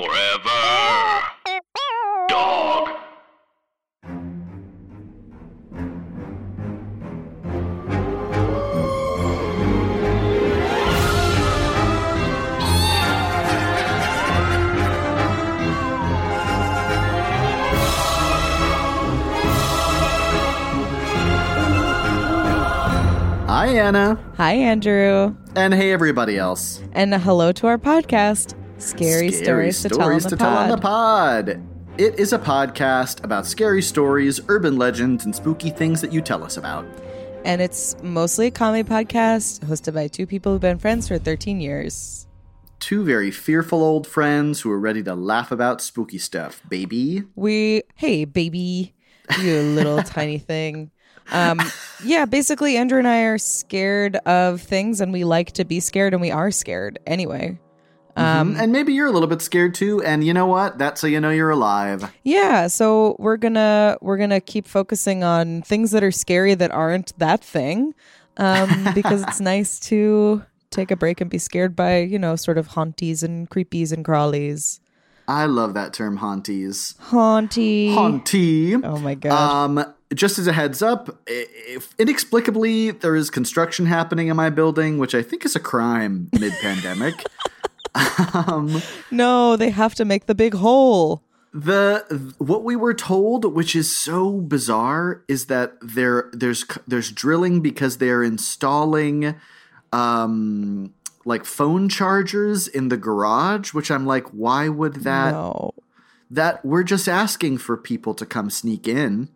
Forever Dog. Hi, Anna. Hi, Andrew. And hey, everybody else. And hello to our podcast. Scary Stories to Tell on the Pod. It is a podcast about scary stories, urban legends, and spooky things that you tell us about. And it's mostly a comedy podcast hosted by two people who've been friends for 13 years. Two very fearful old friends who are ready to laugh about spooky stuff, baby. Hey, baby, you little tiny thing. Yeah, basically, Andrew and I are scared of things, and we like to be scared, and we are scared anyway. And maybe you're a little bit scared too, and you know what? That's how you know you're alive. Yeah, so we're gonna keep focusing on things that are scary that aren't that thing, because it's nice to take a break and be scared by, you know, sort of haunties and creepies and crawlies. I love that term, haunties. Haunty. Oh my god. Just as a heads up, if inexplicably there is construction happening in my building, which I think is a crime mid-pandemic. No, they have to make the big hole. What we were told, which is so bizarre, is that there's drilling because they're installing like phone chargers in the garage, which I'm like, why would that? No. That we're just asking for people to come sneak in.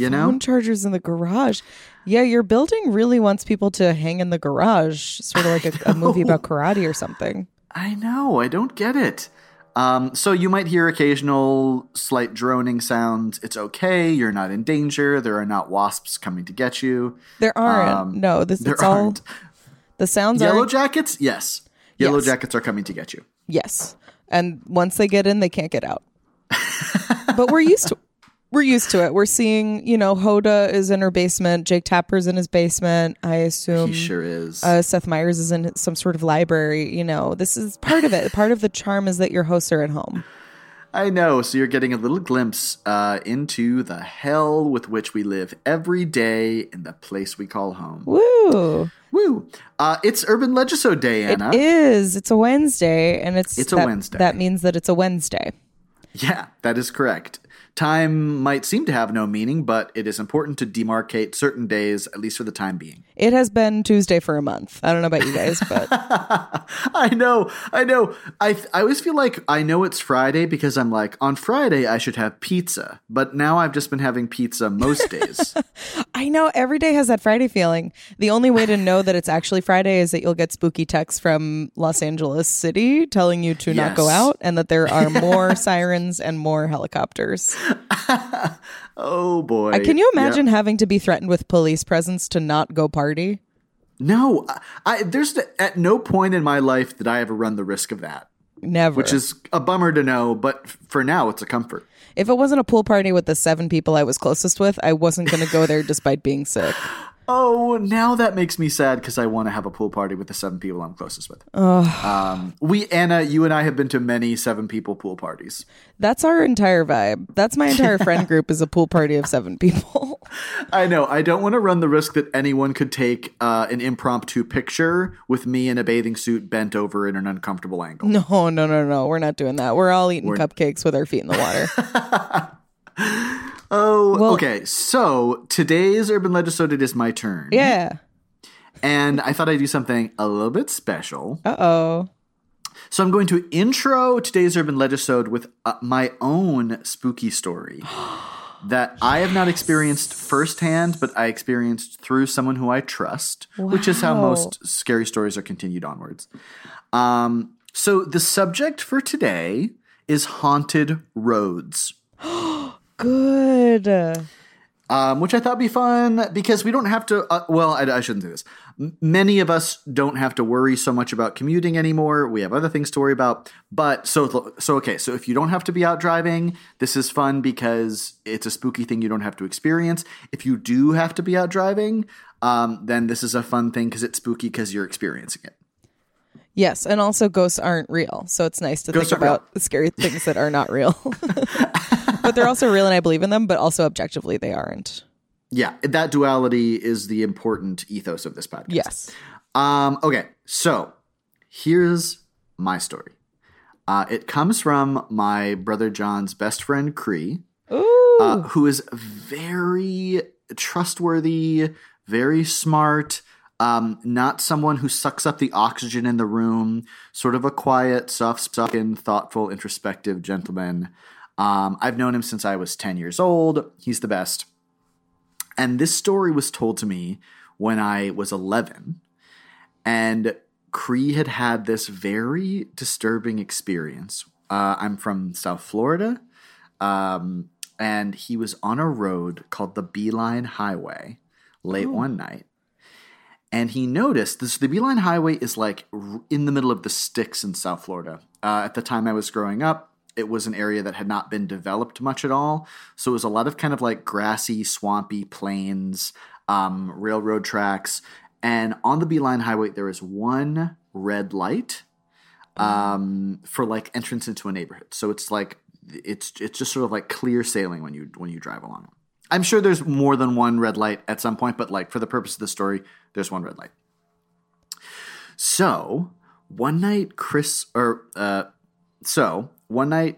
Phone chargers in the garage. Yeah, your building really wants people to hang in the garage, sort of like a movie about karate or something. I know. I don't get it. So you might hear occasional slight droning sounds. It's okay. You're not in danger. There are not wasps coming to get you. There aren't. No, it's all the sounds. Yellow jackets? Yes. Yellow jackets are coming to get you. Yes. And once they get in, they can't get out. But we're used to it. We're used to it. We're seeing, you know, Hoda is in her basement. Jake Tapper's in his basement. I assume he sure is. Seth Meyers is in some sort of library. You know, this is part of it. Part of the charm is that your hosts are at home. I know. So you're getting a little glimpse into the hell with which we live every day in the place we call home. Woo. It's Urban Legiso Day, Anna. It is. It's a Wednesday. And it's a Wednesday. That means that it's a Wednesday. Yeah, that is correct. Time might seem to have no meaning, but it is important to demarcate certain days, at least for the time being. It has been Tuesday for a month. I don't know about you guys, but... I know. I always feel like I know it's Friday because I'm like, on Friday, I should have pizza. But now I've just been having pizza most days. I know. Every day has that Friday feeling. The only way to know that it's actually Friday is that you'll get spooky texts from Los Angeles City telling you to not go out and that there are more sirens and more helicopters. Oh boy. Can you imagine having to be threatened with police presence to not go party? No. There's at no point in my life did I ever run the risk of that. Never. Which is a bummer to know, but for now it's a comfort. If it wasn't a pool party with the 7 people I was closest with, I wasn't going to go there despite being sick. Oh, now that makes me sad because I want to have a pool party with the 7 people I'm closest with. Anna, you and I have been to many 7 people pool parties. That's our entire vibe. That's my entire friend group is a pool party of 7 people. I know. I don't want to run the risk that anyone could take an impromptu picture with me in a bathing suit bent over in an uncomfortable angle. No. We're not doing that. We're all eating cupcakes with our feet in the water. Okay. So today's Urban Legislated is my turn. Yeah. And I thought I'd do something a little bit special. Uh-oh. So I'm going to intro today's Urban Legislated with my own spooky story that I have not experienced firsthand, but I experienced through someone who I trust, which is how most scary stories are continued onwards. So the subject for today is haunted roads. Good. Which I thought would be fun because we don't have to I shouldn't do this. Many of us don't have to worry so much about commuting anymore. We have other things to worry about. But so if you don't have to be out driving, this is fun because it's a spooky thing you don't have to experience. If you do have to be out driving, then this is a fun thing because it's spooky because you're experiencing it. Yes, and also ghosts aren't real, so it's nice to think about scary things that are not real. But they're also real, and I believe in them, but also objectively they aren't. Yeah, that duality is the important ethos of this podcast. Yes. Okay, so here's my story. It comes from my brother John's best friend, Cree, who is very trustworthy, very smart, not someone who sucks up the oxygen in the room, sort of a quiet, soft-spoken, thoughtful, introspective gentleman. I've known him since I was 10 years old. He's the best. And this story was told to me when I was 11, and Cree had had this very disturbing experience. I'm from South Florida, and he was on a road called the Beeline Highway late one night, and he noticed this. The Beeline Highway is like in the middle of the sticks in South Florida. At the time I was growing up, it was an area that had not been developed much at all, so it was a lot of kind of like grassy, swampy plains, railroad tracks. And on the Beeline Highway, there is one red light for like entrance into a neighborhood. So it's like it's just sort of like clear sailing when you drive along. I'm sure there's more than one red light at some point, but like for the purpose of the story, there's one red light. So one night,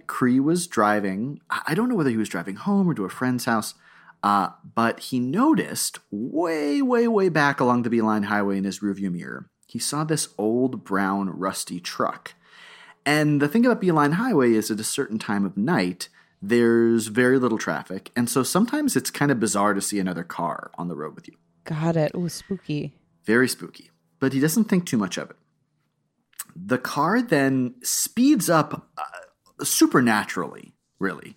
Cree was driving. I don't know whether he was driving home or to a friend's house. But he noticed way, way, way back along the Beeline Highway in his rearview mirror, he saw this old brown rusty truck. And the thing about Beeline Highway is at a certain time of night, there's very little traffic. And so sometimes it's kind of bizarre to see another car on the road with you. Got it. Ooh, spooky. Very spooky. But he doesn't think too much of it. The car then speeds up supernaturally, really.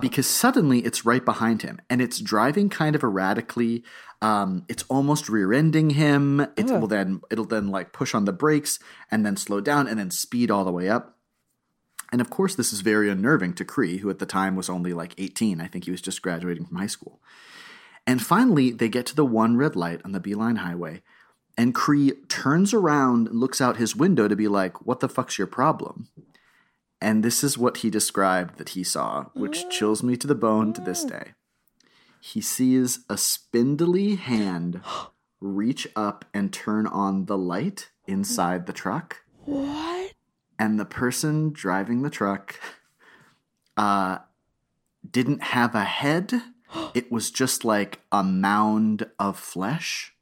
Because suddenly it's right behind him, and it's driving kind of erratically. It's almost rear-ending him. It'll then like push on the brakes and then slow down and then speed all the way up. And of course, this is very unnerving to Cree, who at the time was only like 18. I think he was just graduating from high school. And finally, they get to the one red light on the Beeline Highway, and Cree turns around and looks out his window to be like, "What the fuck's your problem?" And this is what he described that he saw, which chills me to the bone to this day. He sees a spindly hand reach up and turn on the light inside the truck. What? And the person driving the truck didn't have a head. It was just like a mound of flesh.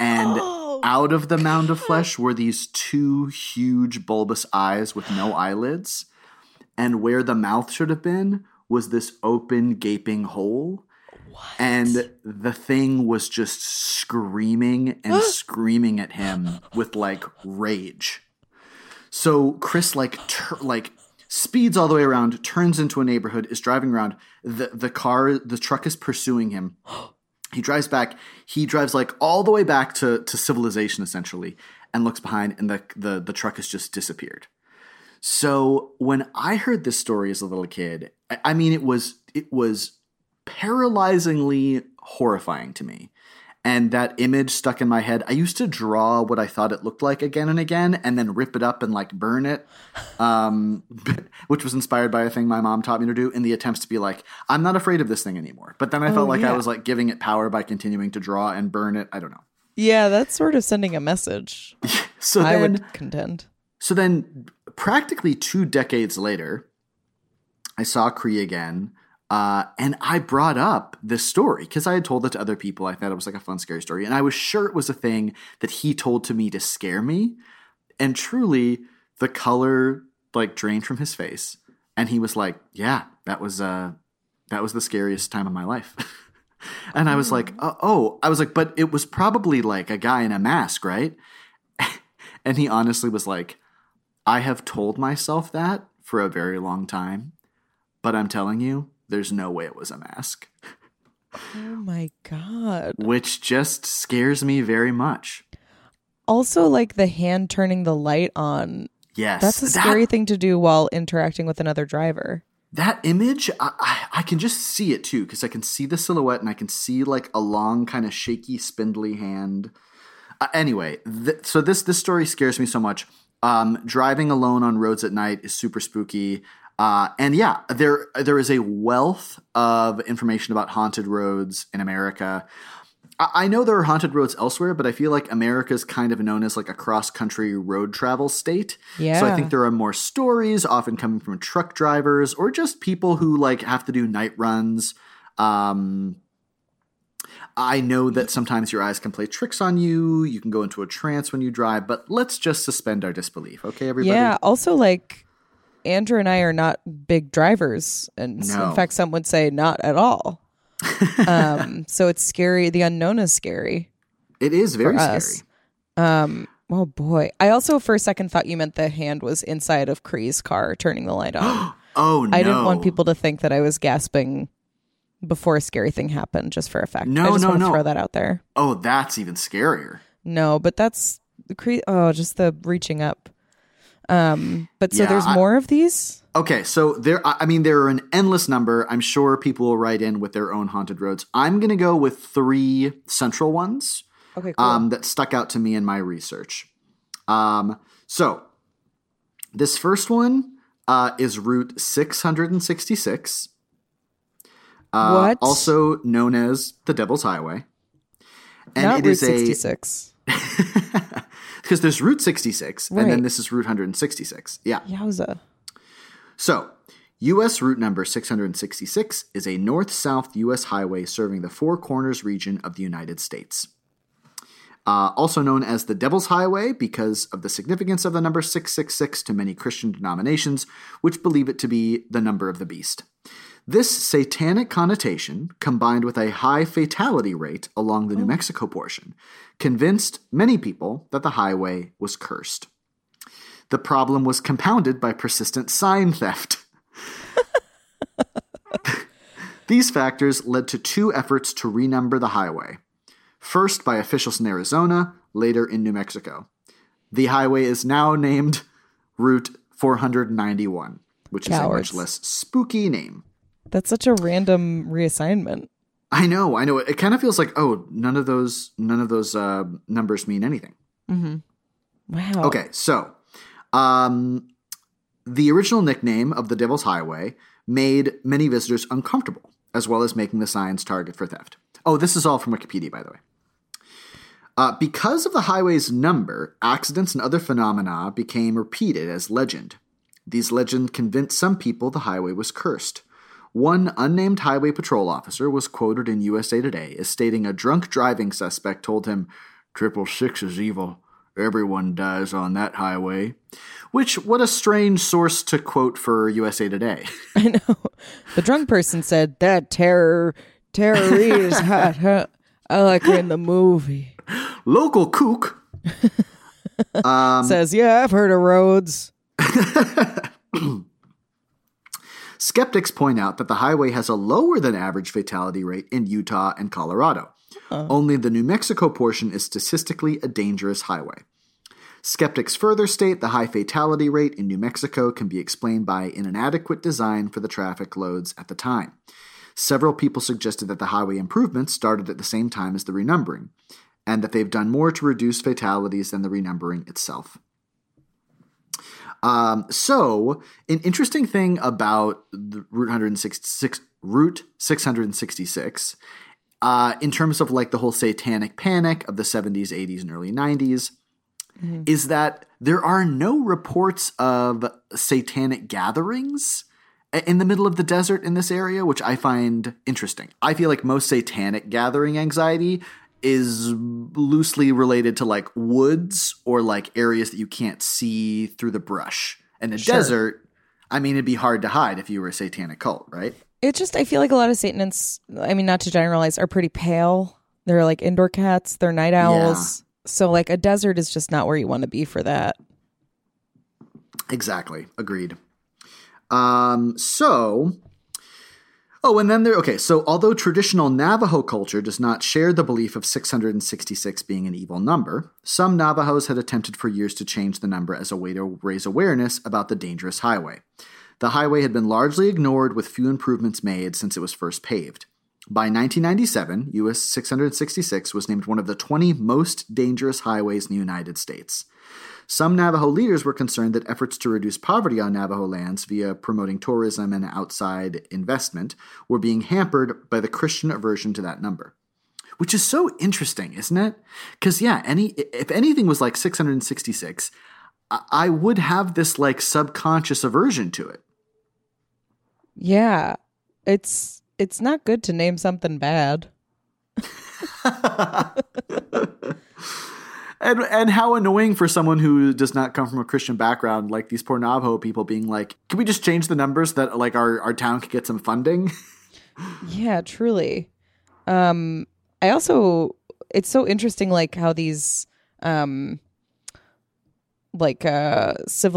And out of the mound of flesh were these two huge bulbous eyes with no eyelids. And where the mouth should have been was this open, gaping hole. What? And the thing was just screaming and screaming at him with, like, rage. So Chris, like speeds all the way around, turns into a neighborhood, is driving around. The truck is pursuing him. He drives back. He drives like all the way back to civilization, essentially, and looks behind, and the truck has just disappeared. So when I heard this story as a little kid, I mean, it was paralyzingly horrifying to me. And that image stuck in my head. I used to draw what I thought it looked like again and again, and then rip it up and like burn it, which was inspired by a thing my mom taught me to do in the attempts to be like, I'm not afraid of this thing anymore. But then I felt like I was like giving it power by continuing to draw and burn it. I don't know. Yeah, that's sort of sending a message. I would contend. So then practically 2 decades later, I saw Cree again. And I brought up this story because I had told it to other people. I thought it was like a fun, scary story. And I was sure it was a thing that he told to me to scare me. And truly, the color like drained from his face. And he was like, yeah, that was the scariest time of my life. And I was like, but it was probably like a guy in a mask, right? And he honestly was like, I have told myself that for a very long time, but I'm telling you, there's no way it was a mask. Oh my God. Which just scares me very much. Also, like the hand turning the light on. Yes. That's a scary thing to do while interacting with another driver. That image, I can just see it too, because I can see the silhouette and I can see like a long kind of shaky spindly hand. Anyway, so this story scares me so much. Driving alone on roads at night is super spooky. And yeah, there is a wealth of information about haunted roads in America. I know there are haunted roads elsewhere, but I feel like America's kind of known as like a cross-country road travel state. Yeah. So I think there are more stories often coming from truck drivers or just people who like have to do night runs. I know that sometimes your eyes can play tricks on you. You can go into a trance when you drive, but let's just suspend our disbelief. Okay, everybody? Yeah, also like... Andrew and I are not big drivers, and in fact, some would say not at all. So it's scary. The unknown is scary. It is very scary. Oh boy! I also, for a second, thought you meant the hand was inside of Cree's car, turning the light on. Oh no! I didn't want people to think that I was gasping before a scary thing happened, just for effect. No, I just want to throw that out there. Oh, that's even scarier. No, but that's Cree. Oh, just the reaching up. But so yeah, there's more of these? Okay. So there are an endless number. I'm sure people will write in with their own haunted roads. I'm going to go with three central ones, okay, cool. That stuck out to me in my research. So this first one, is Route 666, also known as the Devil's Highway. And not it Route is 66. Because there's Route 66, right. And then this is Route 166. Yeah. Yowza. So, U.S. Route number 666 is a north-south U.S. highway serving the Four Corners region of the United States. Also known as the Devil's Highway because of the significance of the number 666 to many Christian denominations, which believe it to be the number of the beast. This satanic connotation, combined with a high fatality rate along the New Mexico portion, convinced many people that the highway was cursed. The problem was compounded by persistent sign theft. These factors led to two efforts to renumber the highway. First by officials in Arizona, later in New Mexico. The highway is now named Route 491, which is a much less spooky name. That's such a random reassignment. I know. It kind of feels like, oh, none of those numbers mean anything. Mm-hmm. Wow. Okay, so the original nickname of the Devil's Highway made many visitors uncomfortable, as well as making the signs target for theft. Oh, this is all from Wikipedia, by the way. Because of the highway's number, accidents and other phenomena became repeated as legend. These legends convinced some people the highway was cursed. One unnamed highway patrol officer was quoted in USA Today as stating a drunk driving suspect told him, 666 is evil. Everyone dies on that highway. Which, what a strange source to quote for USA Today. I know. The drunk person said, that terror is hot, huh? I like her in the movie. Local kook. Says, yeah, I've heard of roads. Skeptics point out that the highway has a lower than average fatality rate in Utah and Colorado. Only the New Mexico portion is statistically a dangerous highway. Skeptics further state the high fatality rate in New Mexico can be explained by an inadequate design for the traffic loads at the time. Several people suggested that the highway improvements started at the same time as the renumbering, and that they've done more to reduce fatalities than the renumbering itself. So an interesting thing about the Route 666, in terms of like the whole satanic panic of the 70s, 80s, and early 90s, mm-hmm. is that there are no reports of satanic gatherings in the middle of the desert in this area, which I find interesting. I feel like most satanic gathering anxiety is loosely related to like woods or like areas that you can't see through the brush. And the desert, I mean, it'd be hard to hide if you were a satanic cult, right? It's just, I feel like a lot of Satanists, I mean, not to generalize, are pretty pale. They're like indoor cats. They're night owls. Yeah. So like a desert is just not where you want to be for that. Exactly. Agreed. Oh, and then so although traditional Navajo culture does not share the belief of 666 being an evil number, some Navajos had attempted for years to change the number as a way to raise awareness about the dangerous highway. The highway had been largely ignored with few improvements made since it was first paved. By 1997, US 666 was named one of the 20 most dangerous highways in the United States. Some Navajo leaders were concerned that efforts to reduce poverty on Navajo lands via promoting tourism and outside investment were being hampered by the Christian aversion to that number. Which is so interesting, isn't it? Because, yeah, if anything was like 666, I would have this like subconscious aversion to it. Yeah, it's not good to name something bad. And how annoying for someone who does not come from a Christian background, like these poor Navajo people being like, can we just change the numbers that like our town could get some funding? Yeah, truly. I also, it's so interesting, like how these civil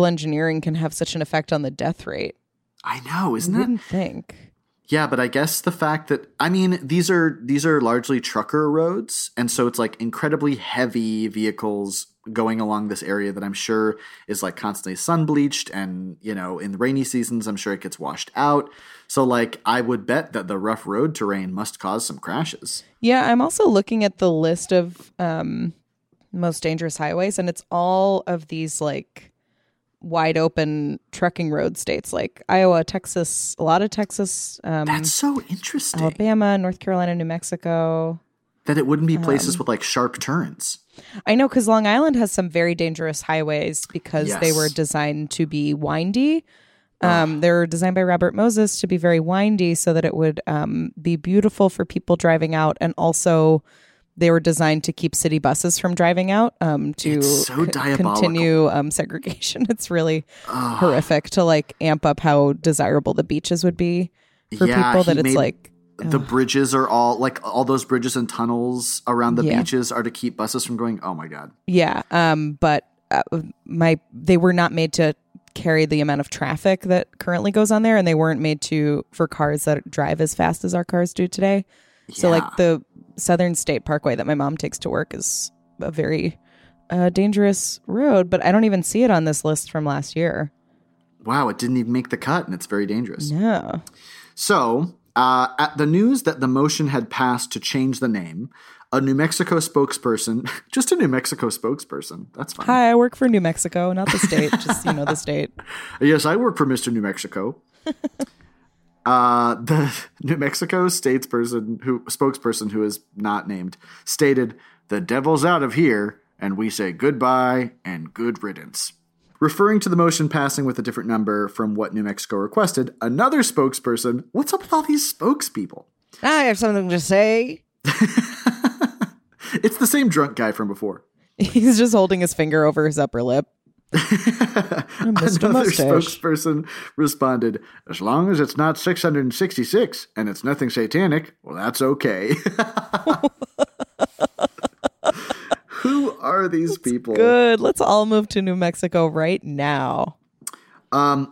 engineering can have such an effect on the death rate. I know, isn't it? I wouldn't think. Yeah, but I guess the fact that these are largely trucker roads, and so it's like incredibly heavy vehicles going along this area that I'm sure is like constantly sun bleached, and you know, in the rainy seasons I'm sure it gets washed out. So like I would bet that the rough road terrain must cause some crashes. Yeah, I'm also looking at the list of most dangerous highways, and it's all of these like wide open trucking road states like Iowa, Texas, a lot of Texas. That's so interesting. Alabama, North Carolina, New Mexico. That it wouldn't be places with like sharp turns. I know, because Long Island has some very dangerous highways because Yes. They were designed to be windy. They were designed by Robert Moses to be very windy so that it would be beautiful for people driving out. And also they were designed to keep city buses from driving out to continue segregation. It's really horrific to like amp up how desirable the beaches would be for people. That it's like the bridges are all those bridges and tunnels around the beaches are to keep buses from going. Oh my God. Yeah. But they were not made to carry the amount of traffic that currently goes on there, and they weren't made for cars that drive as fast as our cars do today. Yeah. So like the Southern State Parkway that my mom takes to work is a very dangerous road, but I don't even see it on this list from last year. Wow, it didn't even make the cut, and it's very dangerous. No. So, at the news that the motion had passed to change the name, a New Mexico spokesperson, just a New Mexico spokesperson, that's fine. Hi, I work for New Mexico, not the state, just, you know, the state. Yes, I work for Mr. New Mexico. The New Mexico spokesperson who is not named stated, "The devil's out of here, and we say goodbye and good riddance." Referring to the motion passing with a different number from what New Mexico requested, another spokesperson, what's up with all these spokespeople? I have something to say. It's the same drunk guy from before. He's just holding his finger over his upper lip. Another spokesperson responded, "As long as it's not 666 and it's nothing satanic, well, that's okay." Who are these people? Good. Let's all move to New Mexico right now.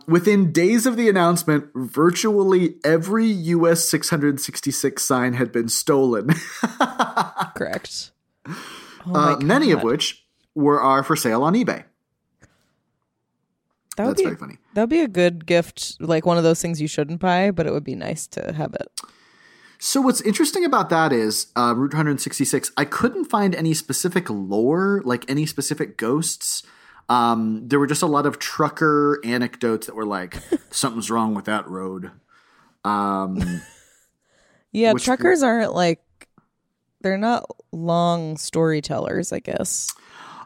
Within days of the announcement, virtually every US 666 sign had been stolen. Correct. Many of which are for sale on eBay. That's very funny. That would be a good gift, like one of those things you shouldn't buy, but it would be nice to have it. So what's interesting about that is Route 166, I couldn't find any specific lore, like any specific ghosts. There were just a lot of trucker anecdotes that were like, something's wrong with that road. Yeah, truckers aren't like, they're not long storytellers, I guess.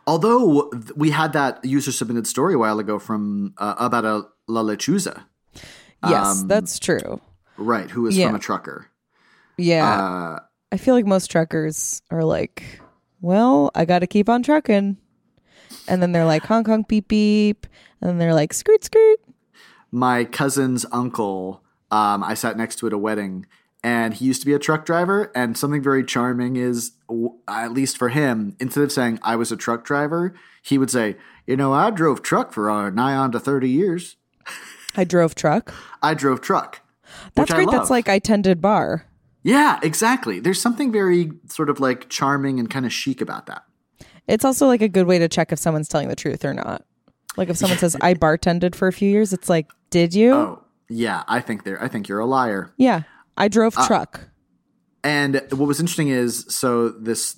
Although we had that user-submitted story a while ago from about La Lechuza. Yes, that's true. Right, who is from a trucker. Yeah. I feel like most truckers are like, well, I got to keep on trucking. And then they're like, honk, honk, beep, beep. And then they're like, skirt, skirt. My cousin's uncle, I sat next to at a wedding, and he used to be a truck driver, and something very charming is, at least for him, instead of saying, I was a truck driver, he would say, you know, I drove truck for nigh on to 30 years. I drove truck? I drove truck. That's great. That's like I tended bar. Yeah, exactly. There's something very sort of like charming and kind of chic about that. It's also like a good way to check if someone's telling the truth or not. Like if someone says, I bartended for a few years, it's like, did you? Oh, yeah, I think you're a liar. Yeah. I drove truck. And what was interesting is, so this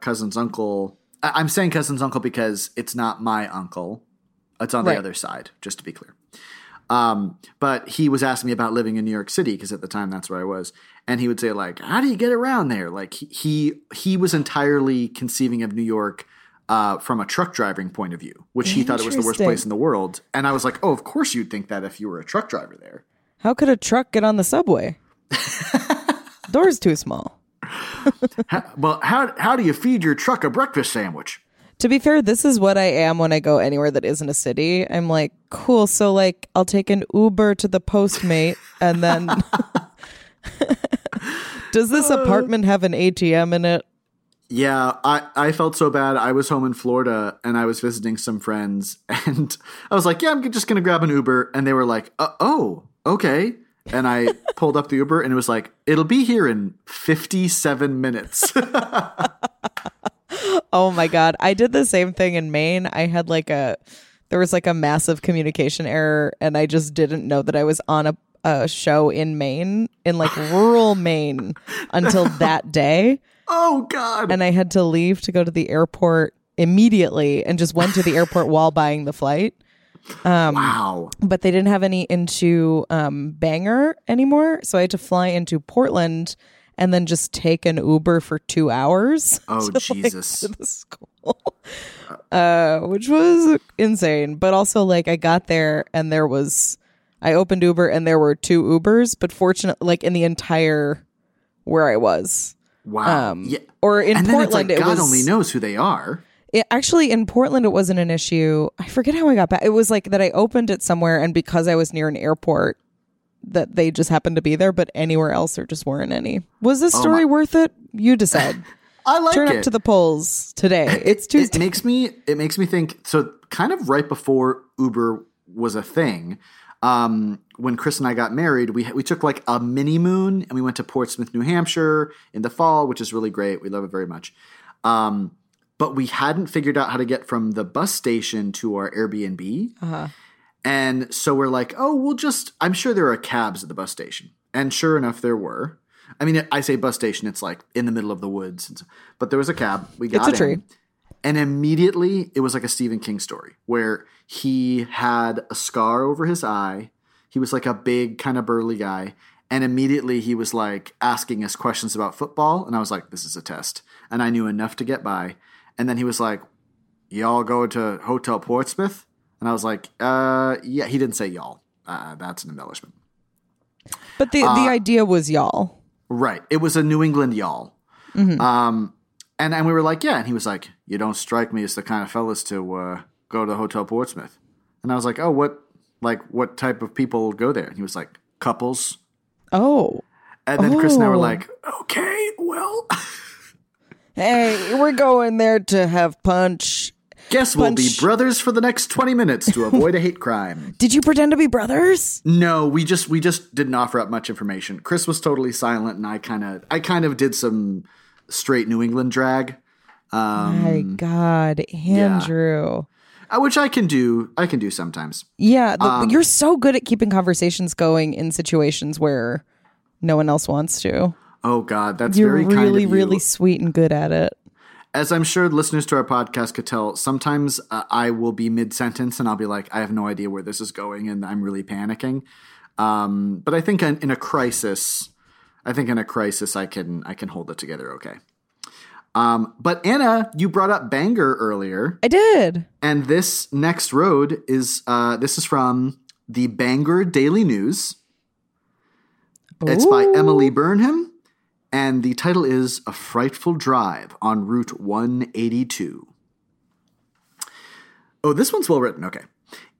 cousin's uncle, I'm saying cousin's uncle because it's not my uncle. It's on the other side, just to be clear. But he was asking me about living in New York City, because at the time that's where I was. And he would say, like, how do you get around there? Like, he was entirely conceiving of New York from a truck driving point of view, which he thought it was the worst place in the world. And I was like, oh, of course you'd think that if you were a truck driver there. How could a truck get on the subway? Door's too small. How do you feed your truck a breakfast sandwich? To be fair, this is what I am when I go anywhere that isn't a city. I'm like, cool. So, like, I'll take an Uber to the Postmate, and then does this apartment have an ATM in it? Yeah, I felt so bad. I was home in Florida, and I was visiting some friends, and I was like, yeah, I'm just going to grab an Uber. And they were like, oh, okay. And I pulled up the Uber, and it was like, it'll be here in 57 minutes. Oh my God. I did the same thing in Maine. I had there was a massive communication error, and I just didn't know that I was on a show in Maine, in rural Maine, until that day. Oh God. And I had to leave to go to the airport immediately, and just went to the airport while buying the flight. Wow. But they didn't have any into Bangor anymore. So I had to fly into Portland and then just take an Uber for 2 hours. Oh, Jesus. To the school, which was insane. But also, I got there, and I opened Uber, and there were 2 Ubers. But fortunately, in the entire where I was. Wow. Yeah. Or in Portland, God only knows who they are. Actually, in Portland, it wasn't an issue. I forget how I got back. It was that I opened it somewhere, and because I was near an airport, that they just happened to be there, but anywhere else there just weren't any. Was this story worth it? You decide. I like it. Turn up to the polls today. It's Tuesday. It makes me think, so kind of right before Uber was a thing, when Chris and I got married, we took a mini moon, and we went to Portsmouth, New Hampshire in the fall, which is really great. We love it very much. But we hadn't figured out how to get from the bus station to our Airbnb. Uh-huh. And so we're like, oh, we'll just – I'm sure there are cabs at the bus station. And sure enough, there were. I mean, I say bus station. It's in the middle of the woods. But there was a cab. We got in. It's a tree. And immediately it was a Stephen King story where he had a scar over his eye. He was a big kind of burly guy. And immediately he was asking us questions about football. And I was like, this is a test. And I knew enough to get by. And then he was like, y'all go to Hotel Portsmouth? And I was like, yeah, he didn't say y'all. That's an embellishment. But the idea was y'all. Right. It was a New England y'all. Mm-hmm. And we were like, yeah. And he was like, you don't strike me as the kind of fellas to go to Hotel Portsmouth. And I was like, oh, what type of people go there? And he was like, couples. Oh. And then Chris and I were like, okay, well. Hey, we're going there to have punch. Guess we'll be brothers for the next 20 minutes to avoid a hate crime. Did you pretend to be brothers? No, we just didn't offer up much information. Chris was totally silent, and I kind of did some straight New England drag. My God, Andrew. Yeah. Which I can do sometimes. Yeah, you're so good at keeping conversations going in situations where no one else wants to. Oh, God, that's very kind of you. You're really, really sweet and good at it. As I'm sure listeners to our podcast could tell, sometimes I will be mid-sentence and I'll be like, I have no idea where this is going, and I'm really panicking. But I think in a crisis, I can hold it together okay. But Anna, you brought up Bangor earlier. I did. And this next road is from the Bangor Daily News. Ooh. It's by Emily Burnham. And the title is A Frightful Drive on Route 182. Oh, this one's well written. Okay.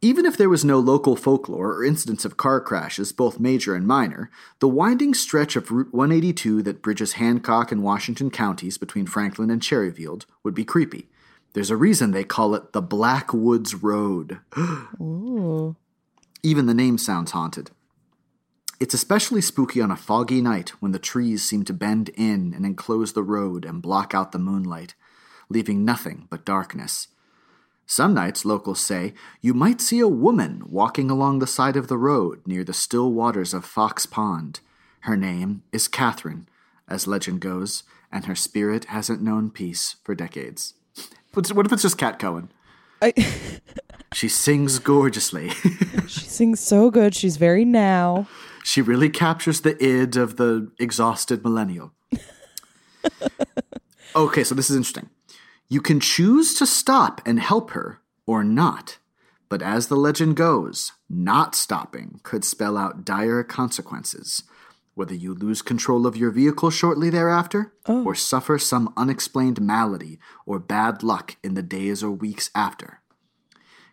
Even if there was no local folklore or incidents of car crashes, both major and minor, the winding stretch of Route 182 that bridges Hancock and Washington counties between Franklin and Cherryfield would be creepy. There's a reason they call it the Blackwoods Road. Ooh. Even the name sounds haunted. It's especially spooky on a foggy night when the trees seem to bend in and enclose the road and block out the moonlight, leaving nothing but darkness. Some nights, locals say, you might see a woman walking along the side of the road near the still waters of Fox Pond. Her name is Catherine, as legend goes, and her spirit hasn't known peace for decades. What if it's just Cat Cohen? She sings gorgeously. She sings so good. She's very now. She really captures the id of the exhausted millennial. Okay, so this is interesting. You can choose to stop and help her or not. But as the legend goes, not stopping could spell out dire consequences, whether you lose control of your vehicle shortly thereafter or suffer some unexplained malady or bad luck in the days or weeks after.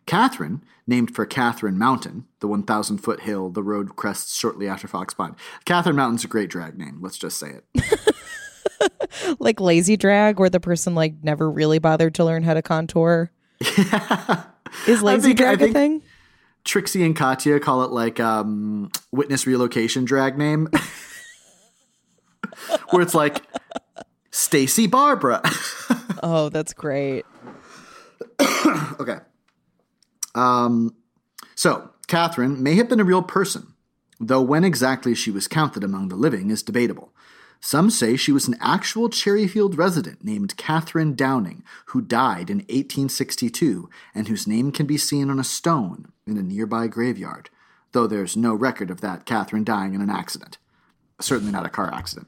Catherine, named for Catherine Mountain, the 1,000-foot hill the road crests shortly after Fox Pond. Catherine Mountain's a great drag name. Let's just say it. Like lazy drag, where the person like never really bothered to learn how to contour. Yeah. Is lazy drag a thing? Trixie and Katya call it like witness relocation drag name. Where it's like Stacy Barbara. Oh, that's great. Okay. So Catherine may have been a real person, though when exactly she was counted among the living is debatable. Some say she was an actual Cherryfield resident named Catherine Downing, who died in 1862 and whose name can be seen on a stone in a nearby graveyard, though there's no record of that Catherine dying in an accident. Certainly not a car accident.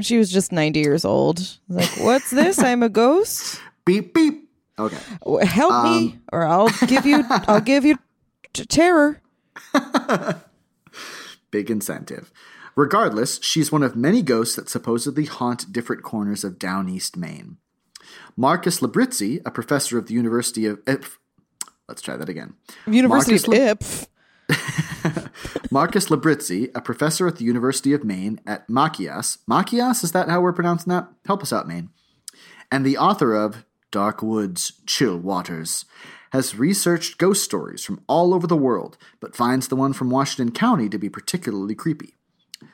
She was just 90 years old. Like, what's this? I'm a ghost? Beep, beep. Okay. Help me or I'll give you terror. Big incentive. Regardless, she's one of many ghosts that supposedly haunt different corners of down east Maine. Marcus Librizzi, a professor of the University of Ipf. Let's try that again. University of Ipf. Marcus Librizzi, a professor at the University of Maine at Machias. Machias, is that how we're pronouncing that? Help us out, Maine. And the author of Dark Woods, Chill Waters, has researched ghost stories from all over the world, but finds the one from Washington County to be particularly creepy.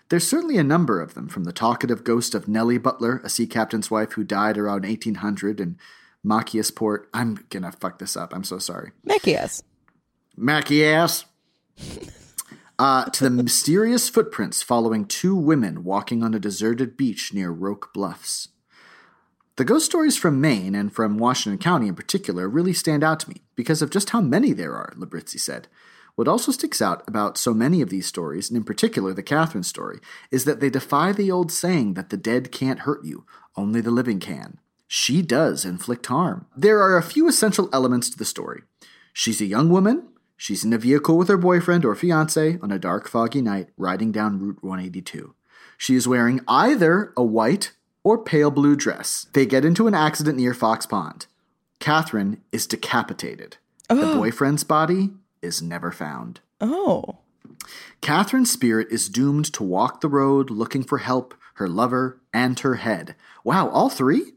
There's certainly a number of them, from the talkative ghost of Nellie Butler, a sea captain's wife who died around 1800 in Machiasport. I'm going to fuck this up. I'm so sorry. Machias. To the mysterious footprints following two women walking on a deserted beach near Roque Bluffs. The ghost stories from Maine and from Washington County in particular really stand out to me because of just how many there are, Librizzi said. What also sticks out about so many of these stories, and in particular the Catherine story, is that they defy the old saying that the dead can't hurt you, only the living can. She does inflict harm. There are a few essential elements to the story. She's a young woman. She's in a vehicle with her boyfriend or fiancé on a dark, foggy night riding down Route 182. She is wearing either a white or pale blue dress. They get into an accident near Fox Pond. Catherine is decapitated. The boyfriend's body is never found. Oh. Catherine's spirit is doomed to walk the road looking for help, her lover, and her head. Wow, all three?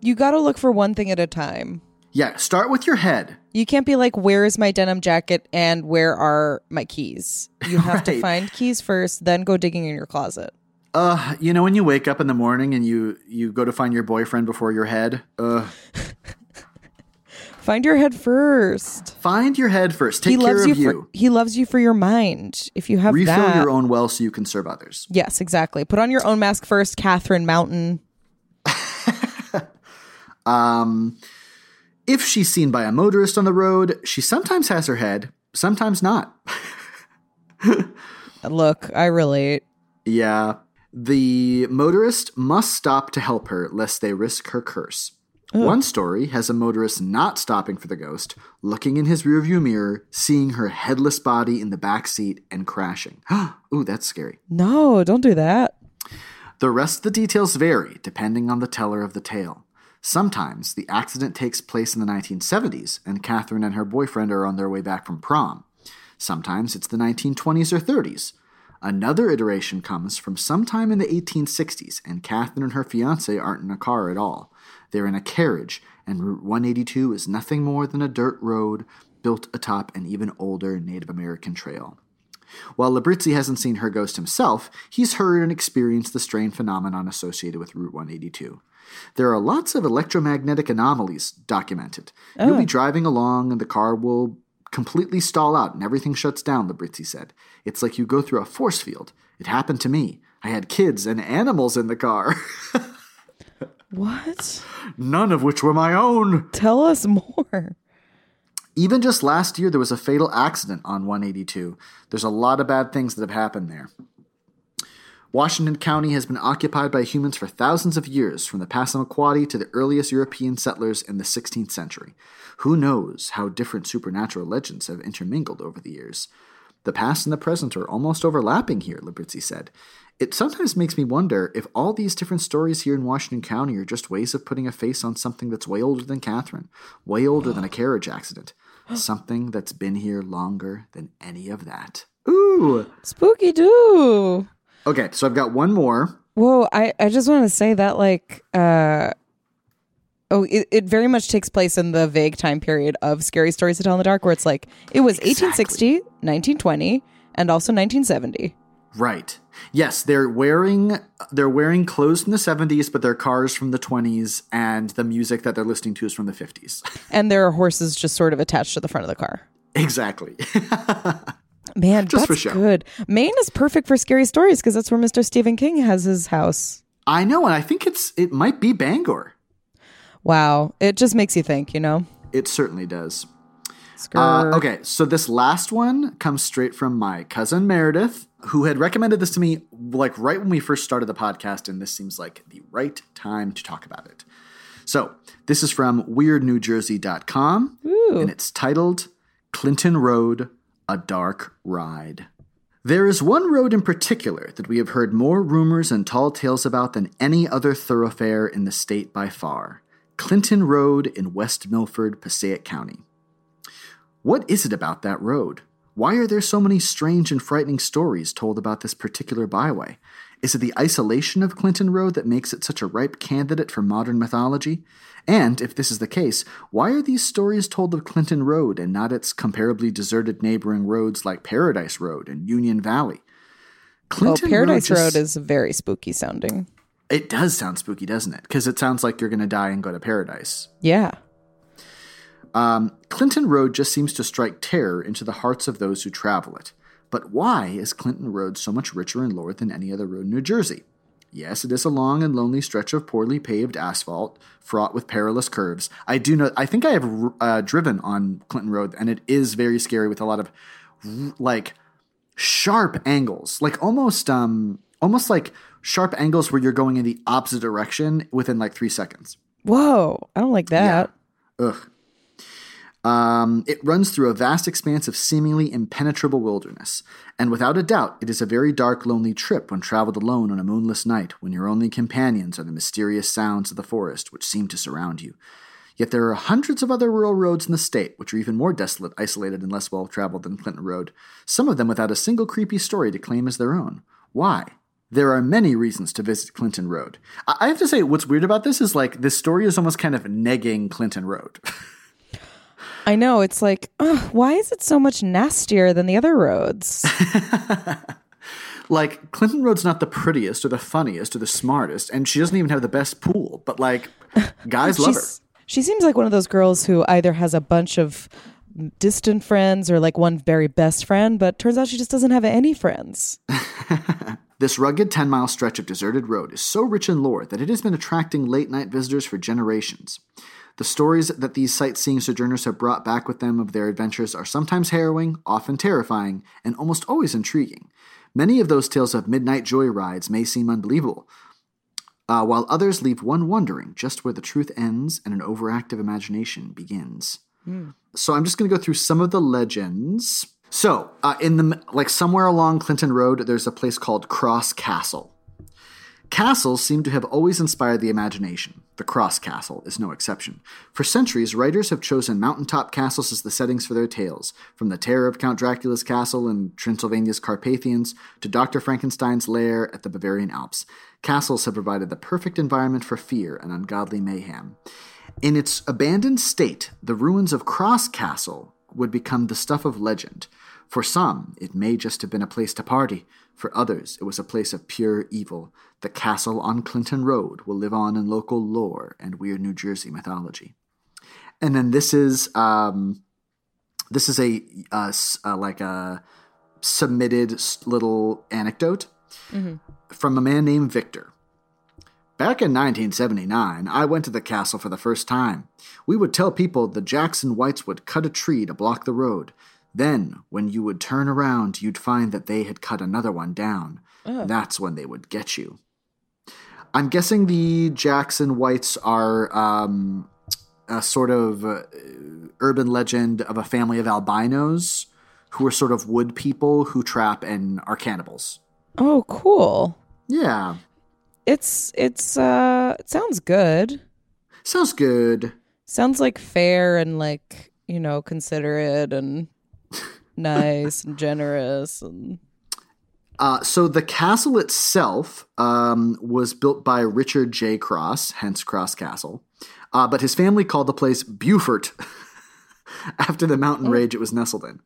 You gotta look for one thing at a time. Yeah, start with your head. You can't be like, where is my denim jacket and where are my keys? You have right. to find keys first, then go digging in your closet. You know when you wake up in the morning and you go to find your boyfriend before your head? Find your head first. Find your head first. Take care of you. He loves you for your mind. If you have that. Refill your own well so you can serve others. Yes, exactly. Put on your own mask first, Catherine Mountain. If she's seen by a motorist on the road, she sometimes has her head, sometimes not. Look, I relate. Yeah. The motorist must stop to help her lest they risk her curse. Oh. One story has a motorist not stopping for the ghost, looking in his rearview mirror, seeing her headless body in the back seat and crashing. Ooh, that's scary. No, don't do that. The rest of the details vary depending on the teller of the tale. Sometimes the accident takes place in the 1970s and Catherine and her boyfriend are on their way back from prom. Sometimes it's the 1920s or 30s. Another iteration comes from sometime in the 1860s and Catherine and her fiancé aren't in a car at all. They're in a carriage, and Route 182 is nothing more than a dirt road built atop an even older Native American trail. While Librizzi hasn't seen her ghost himself, he's heard and experienced the strange phenomenon associated with Route 182. There are lots of electromagnetic anomalies documented. Oh. You'll be driving along, and the car will completely stall out, and everything shuts down, Librizzi said. It's like you go through a force field. It happened to me. I had kids and animals in the car. What? None of which were my own. Tell us more. Even just last year, there was a fatal accident on 182. There's a lot of bad things that have happened there. Washington County has been occupied by humans for thousands of years, from the Passamaquoddy to the earliest European settlers in the 16th century. Who knows how different supernatural legends have intermingled over the years? The past and the present are almost overlapping here, Librizzi said. It sometimes makes me wonder if all these different stories here in Washington County are just ways of putting a face on something that's way older than Catherine, way older than a carriage accident, something that's been here longer than any of that. Ooh. Spooky doo. Okay, so I've got one more. Whoa, I just want to say that, like, it very much takes place in the vague time period of Scary Stories to Tell in the Dark, where it's like, it was exactly 1860, 1920, and also 1970. Right. Yes, they're wearing clothes from the 70s, but their cars from the 20s, and the music that they're listening to is from the 50s. And there are horses just sort of attached to the front of the car. Exactly. Man, just that's good. Maine is perfect for scary stories because that's where Mr. Stephen King has his house. I know, and I think it might be Bangor. Wow. It just makes you think, you know? It certainly does. Okay, so this last one comes straight from my cousin Meredith, who had recommended this to me like right when we first started the podcast, and this seems like the right time to talk about it. So this is from WeirdNewJersey.com, and it's titled Clinton Road, A Dark Ride. There is one road in particular that we have heard more rumors and tall tales about than any other thoroughfare in the state by far. Clinton Road in West Milford, Passaic County. What is it about that road? Why are there so many strange and frightening stories told about this particular byway? Is it the isolation of Clinton Road that makes it such a ripe candidate for modern mythology? And, if this is the case, why are these stories told of Clinton Road and not its comparably deserted neighboring roads like Paradise Road and Union Valley? Paradise Road is very spooky sounding. It does sound spooky, doesn't it? Because it sounds like you're going to die and go to paradise. Yeah. Clinton Road just seems to strike terror into the hearts of those who travel it. But why is Clinton Road so much richer and lower than any other road in New Jersey? Yes, it is a long and lonely stretch of poorly paved asphalt, fraught with perilous curves. I do know. I think I have driven on Clinton Road, and it is very scary with a lot of like sharp angles, like almost like sharp angles where you're going in the opposite direction within like 3 seconds. Whoa, I don't like that. Yeah. Ugh. It runs through a vast expanse of seemingly impenetrable wilderness, and without a doubt, it is a very dark, lonely trip when traveled alone on a moonless night, when your only companions are the mysterious sounds of the forest which seem to surround you. Yet there are hundreds of other rural roads in the state which are even more desolate, isolated, and less well-traveled than Clinton Road, some of them without a single creepy story to claim as their own. Why? There are many reasons to visit Clinton Road. I have to say, what's weird about this is, like, this story is almost kind of negging Clinton Road. I know. It's like, why is it so much nastier than the other roads? Like, Clinton Road's not the prettiest or the funniest or the smartest, and she doesn't even have the best pool. But, like, guys love her. She seems like one of those girls who either has a bunch of distant friends or, like, one very best friend, but turns out she just doesn't have any friends. This rugged 10-mile stretch of deserted road is so rich in lore that it has been attracting late-night visitors for generations. The stories that these sightseeing sojourners have brought back with them of their adventures are sometimes harrowing, often terrifying, and almost always intriguing. Many of those tales of midnight joy rides may seem unbelievable, while others leave one wondering just where the truth ends and an overactive imagination begins. Mm. So I'm just going to go through some of the legends. So somewhere along Clinton Road, there's a place called Cross Castle. Castles seem to have always inspired the imagination. The Cross Castle is no exception. For centuries, writers have chosen mountaintop castles as the settings for their tales, from the terror of Count Dracula's castle in Transylvania's Carpathians to Dr. Frankenstein's lair at the Bavarian Alps. Castles have provided the perfect environment for fear and ungodly mayhem. In its abandoned state, the ruins of Cross Castle would become the stuff of legend. For some, it may just have been a place to party. For others, it was a place of pure evil. The castle on Clinton Road will live on in local lore and Weird New Jersey mythology. And then this is a submitted little anecdote. from a man named Victor. Back in 1979, I went to the castle for the first time. We would tell people the Jackson Whites would cut a tree to block the road. Then, when you would turn around, you'd find that they had cut another one down. Oh. That's when they would get you. I'm guessing the Jackson Whites are a sort of urban legend of a family of albinos who are sort of wood people who trap and are cannibals. Oh, cool. Yeah. It sounds good. Sounds good. Sounds like fair and like, you know, considerate and nice and generous. And so the castle itself was built by Richard J. Cross, hence Cross Castle. But his family called the place Beaufort after the mountain range it was nestled in.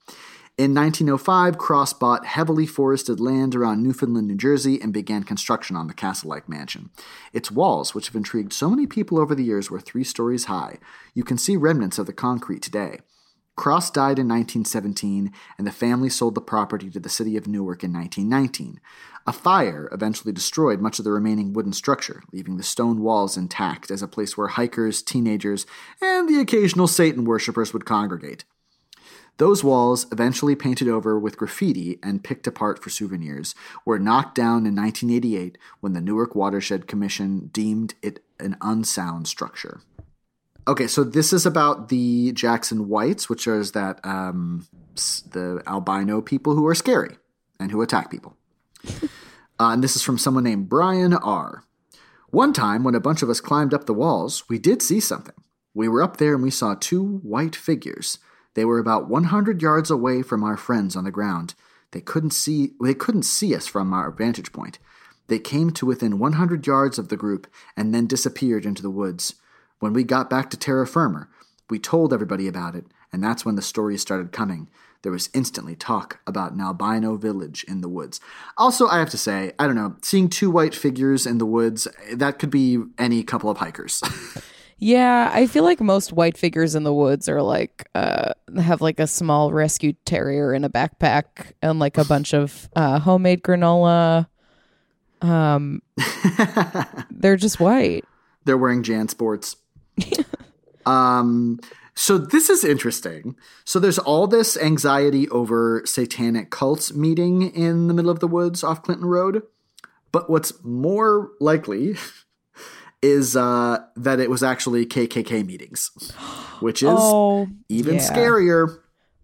In 1905, Cross bought heavily forested land around Newfoundland, New Jersey, and began construction on the castle-like mansion. Its walls, which have intrigued so many people over the years, were 3 stories high. You can see remnants of the concrete today. Cross died in 1917, and the family sold the property to the city of Newark in 1919. A fire eventually destroyed much of the remaining wooden structure, leaving the stone walls intact as a place where hikers, teenagers, and the occasional Satan worshippers would congregate. Those walls, eventually painted over with graffiti and picked apart for souvenirs, were knocked down in 1988 when the Newark Watershed Commission deemed it an unsound structure. Okay, so this is about the Jackson Whites, which is that the albino people who are scary and who attack people. And this is from someone named Brian R. One time, when a bunch of us climbed up the walls, we did see something. We were up there and we saw 2 white figures. They were about 100 yards away from our friends on the ground. They couldn't see us from our vantage point. They came to within 100 yards of the group and then disappeared into the woods. When we got back to terra firma, we told everybody about it, and that's when the stories started coming. There was instantly talk about an albino village in the woods. Also, I have to say, I don't know, seeing 2 white figures in the woods, that could be any couple of hikers. Yeah, I feel like most white figures in the woods are like have like a small rescue terrier in a backpack and like a bunch of homemade granola. They're just white. They're wearing JanSports. So this is interesting. So there's all this anxiety over satanic cults meeting in the middle of the woods off Clinton Road. But what's more likely is that it was actually KKK meetings, which is scarier.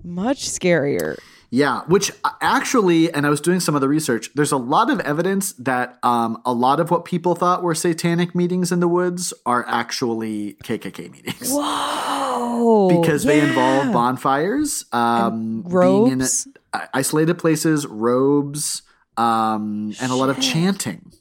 Much scarier. Yeah, which actually, and I was doing some of the research, there's a lot of evidence that a lot of what people thought were satanic meetings in the woods are actually KKK meetings. Whoa! Because they involve bonfires. Robes? Being in isolated places, robes, and a lot of chanting.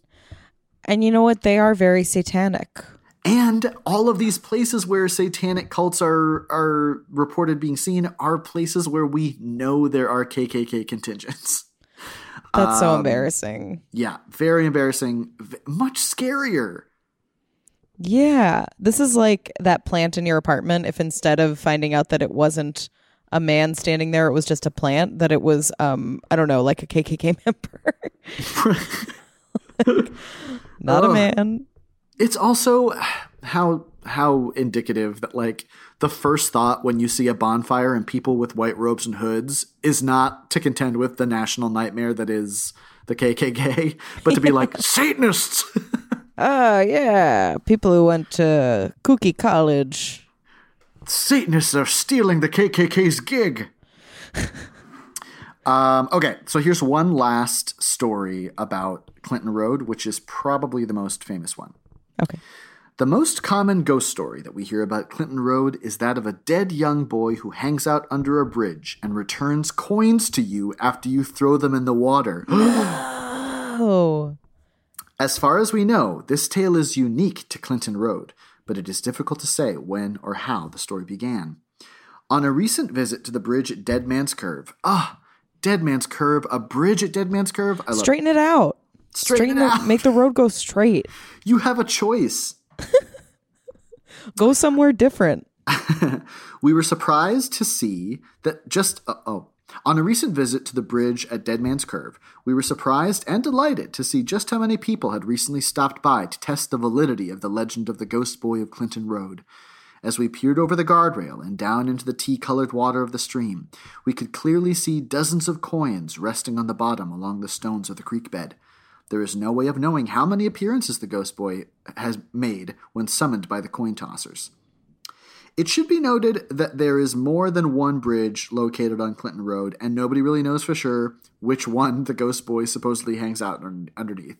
And you know what? They are very satanic. And all of these places where satanic cults are reported being seen are places where we know there are KKK contingents. That's so embarrassing. Yeah, very embarrassing. Much scarier. Yeah. This is like that plant in your apartment. If instead of finding out that it wasn't a man standing there, it was just a plant, that it was, I don't know, like a KKK member. Like, not a man. It's also how indicative that like the first thought when you see a bonfire and people with white robes and hoods is not to contend with the national nightmare that is the KKK, but to be like Satanists. People who went to kooky college. Satanists are stealing the KKK's gig. Okay, so here's one last story about Clinton Road, which is probably the most famous one. Okay. The most common ghost story that we hear about Clinton Road is that of a dead young boy who hangs out under a bridge and returns coins to you after you throw them in the water. Oh. As far as we know, this tale is unique to Clinton Road, but it is difficult to say when or how the story began. On a recent visit to the bridge at Dead Man's Curve. Dead Man's Curve, a bridge at Dead Man's Curve. I love Straighten it out. Straighten it out. Make the road go straight. You have a choice. Go somewhere different. We were surprised to see that just On a recent visit to the bridge at Dead Man's Curve, we were surprised and delighted to see just how many people had recently stopped by to test the validity of the legend of the ghost boy of Clinton Road. As we peered over the guardrail and down into the tea-colored water of the stream, we could clearly see dozens of coins resting on the bottom along the stones of the creek bed. There is no way of knowing how many appearances the ghost boy has made when summoned by the coin tossers. It should be noted that there is more than one bridge located on Clinton Road, and nobody really knows for sure which one the ghost boy supposedly hangs out underneath.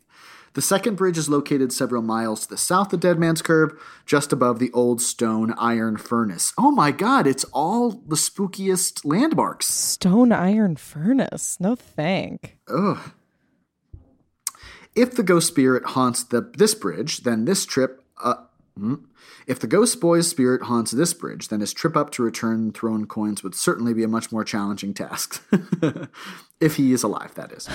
The second bridge is located several miles to the south of Dead Man's Curve, just above the old stone iron furnace. Oh my god, it's all the spookiest landmarks. Stone iron furnace? No thank. Ugh. If the ghost spirit haunts this bridge, then this trip... If the ghost boy's spirit haunts this bridge, then his trip up to return thrown coins would certainly be a much more challenging task. If he is alive, that is.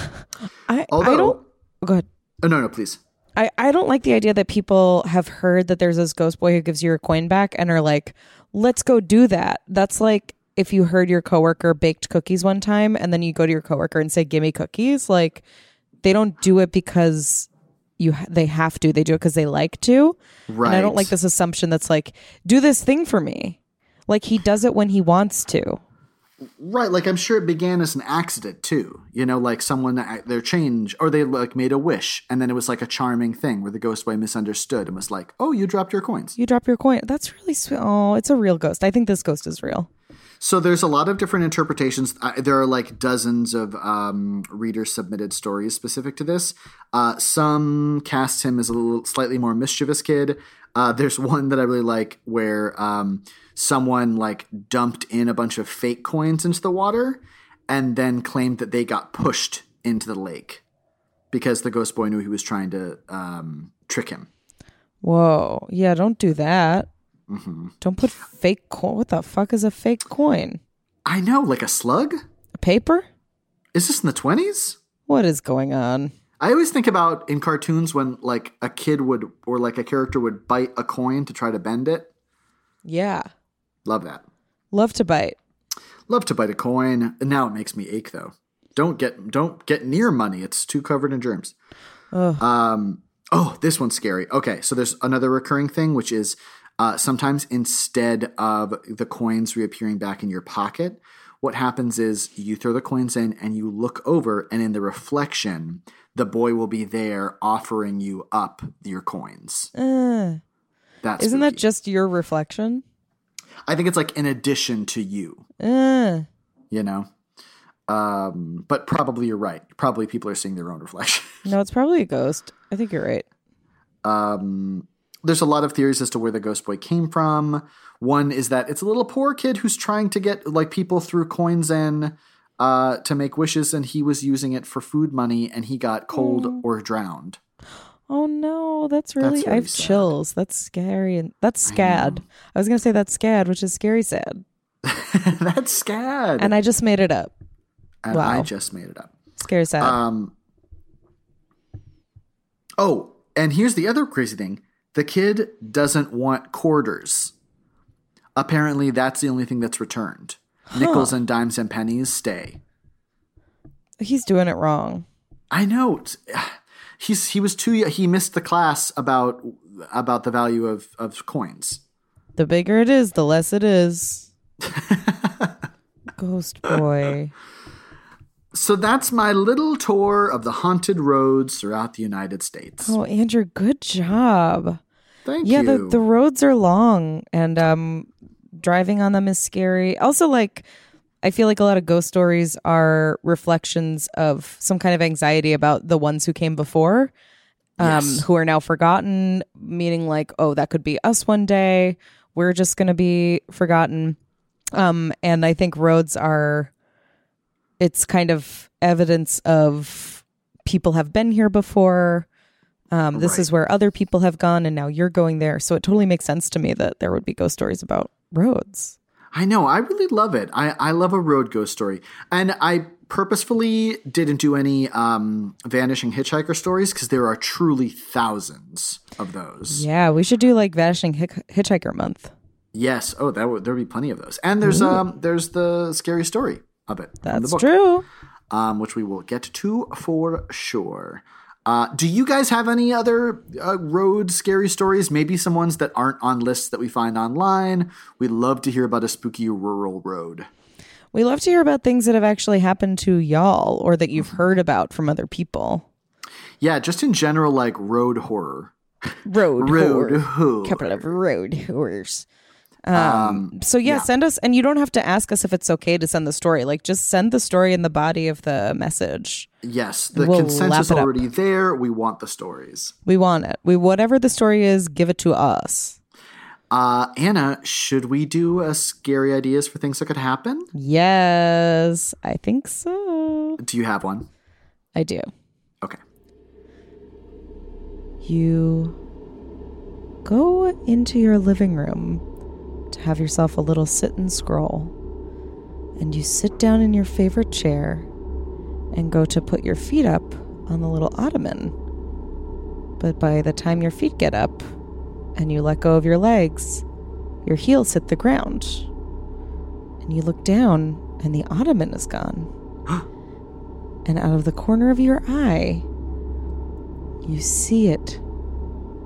Although, I don't... Go ahead. Oh, no, please. I don't like the idea that people have heard that there's this ghost boy who gives you your coin back and are like, let's go do that. That's like if you heard your coworker baked cookies one time and then you go to your coworker and say, give me cookies. Like, they don't do it because they have to. They do it because they like to. Right. And I don't like this assumption that's like, do this thing for me. Like, he does it when he wants to. Right, like I'm sure it began as an accident too. You know, like someone, their change, or they like made a wish, and then it was like a charming thing where the ghost boy misunderstood and was like, "Oh, you dropped your coins." You drop your coin. That's really sweet. Oh, it's a real ghost. I think this ghost is real. So there's a lot of different interpretations. There are like dozens of reader submitted stories specific to this. Some cast him as a little slightly more mischievous kid. There's one that I really like where someone like dumped in a bunch of fake coins into the water and then claimed that they got pushed into the lake because the ghost boy knew he was trying to trick him. Whoa. Yeah, don't do that. Mm-hmm. Don't put fake coin. What the fuck is a fake coin? I know, like a slug? A paper? Is this in the 20s? What is going on? I always think about in cartoons when like a kid would or like a character would bite a coin to try to bend it. Yeah. Love that. Love to bite. Love to bite a coin. Now it makes me ache though. Don't get near money. It's too covered in germs. Ugh. Oh, this one's scary. Okay, so there's another recurring thing which is sometimes instead of the coins reappearing back in your pocket, what happens is you throw the coins in and you look over, and in the reflection, the boy will be there offering you up your coins. That's isn't spooky. That just your reflection? I think it's like in addition to you. You know? But probably you're right. Probably people are seeing their own reflection. No, it's probably a ghost. I think you're right. There's a lot of theories as to where the ghost boy came from. One is that it's a little poor kid who's trying to get like people threw coins in to make wishes, and he was using it for food money, and he got cold or drowned. Oh no, that's really I have sad. Chills. That's scary and that's scad. I was gonna say that's scad, which is scary sad. That's scad. And I just made it up. And wow. I just made it up. Scary sad. Oh, and here's the other crazy thing. The kid doesn't want quarters. Apparently, that's the only thing that's returned. Huh. Nickels and dimes and pennies stay. He's doing it wrong. I know. He was too. He missed the class about the value of coins. The bigger it is, the less it is. Ghost boy. So that's my little tour of the haunted roads throughout the United States. Oh, Andrew, good job. Thank you. Yeah, the roads are long, and driving on them is scary. Also, like, I feel like a lot of ghost stories are reflections of some kind of anxiety about the ones who came before, who are now forgotten, meaning like, oh, that could be us one day. We're just going to be forgotten. And I think roads are... It's kind of evidence of people have been here before. This is where other people have gone, and now you're going there. So it totally makes sense to me that there would be ghost stories about roads. I know. I really love it. I love a road ghost story. And I purposefully didn't do any vanishing hitchhiker stories because there are truly thousands of those. Yeah, we should do like vanishing hitchhiker month. Yes. Oh, there'd be plenty of those. And there's the scary story of it. That's true. Which we will get to for sure. Do you guys have any other road scary stories? Maybe some ones that aren't on lists that we find online. We love to hear about a spooky rural road. We love to hear about things that have actually happened to y'all or that you've heard about from other people. Yeah, just in general, like road horror. Road horror. Couple of road horrors. So send us, and you don't have to ask us if it's okay to send the story. Like, just send the story in the body of the message. Yes, the consent is already there. We want the stories. We want it. Whatever the story is, give it to us. Anna, should we do scary ideas for things that could happen? Yes, I think so. Do you have one? I do. Okay. You go into your living room to have yourself a little sit and scroll, and you sit down in your favorite chair and go to put your feet up on the little ottoman. But by the time your feet get up and you let go of your legs, your heels hit the ground, and you look down and the ottoman is gone. And out of the corner of your eye, you see it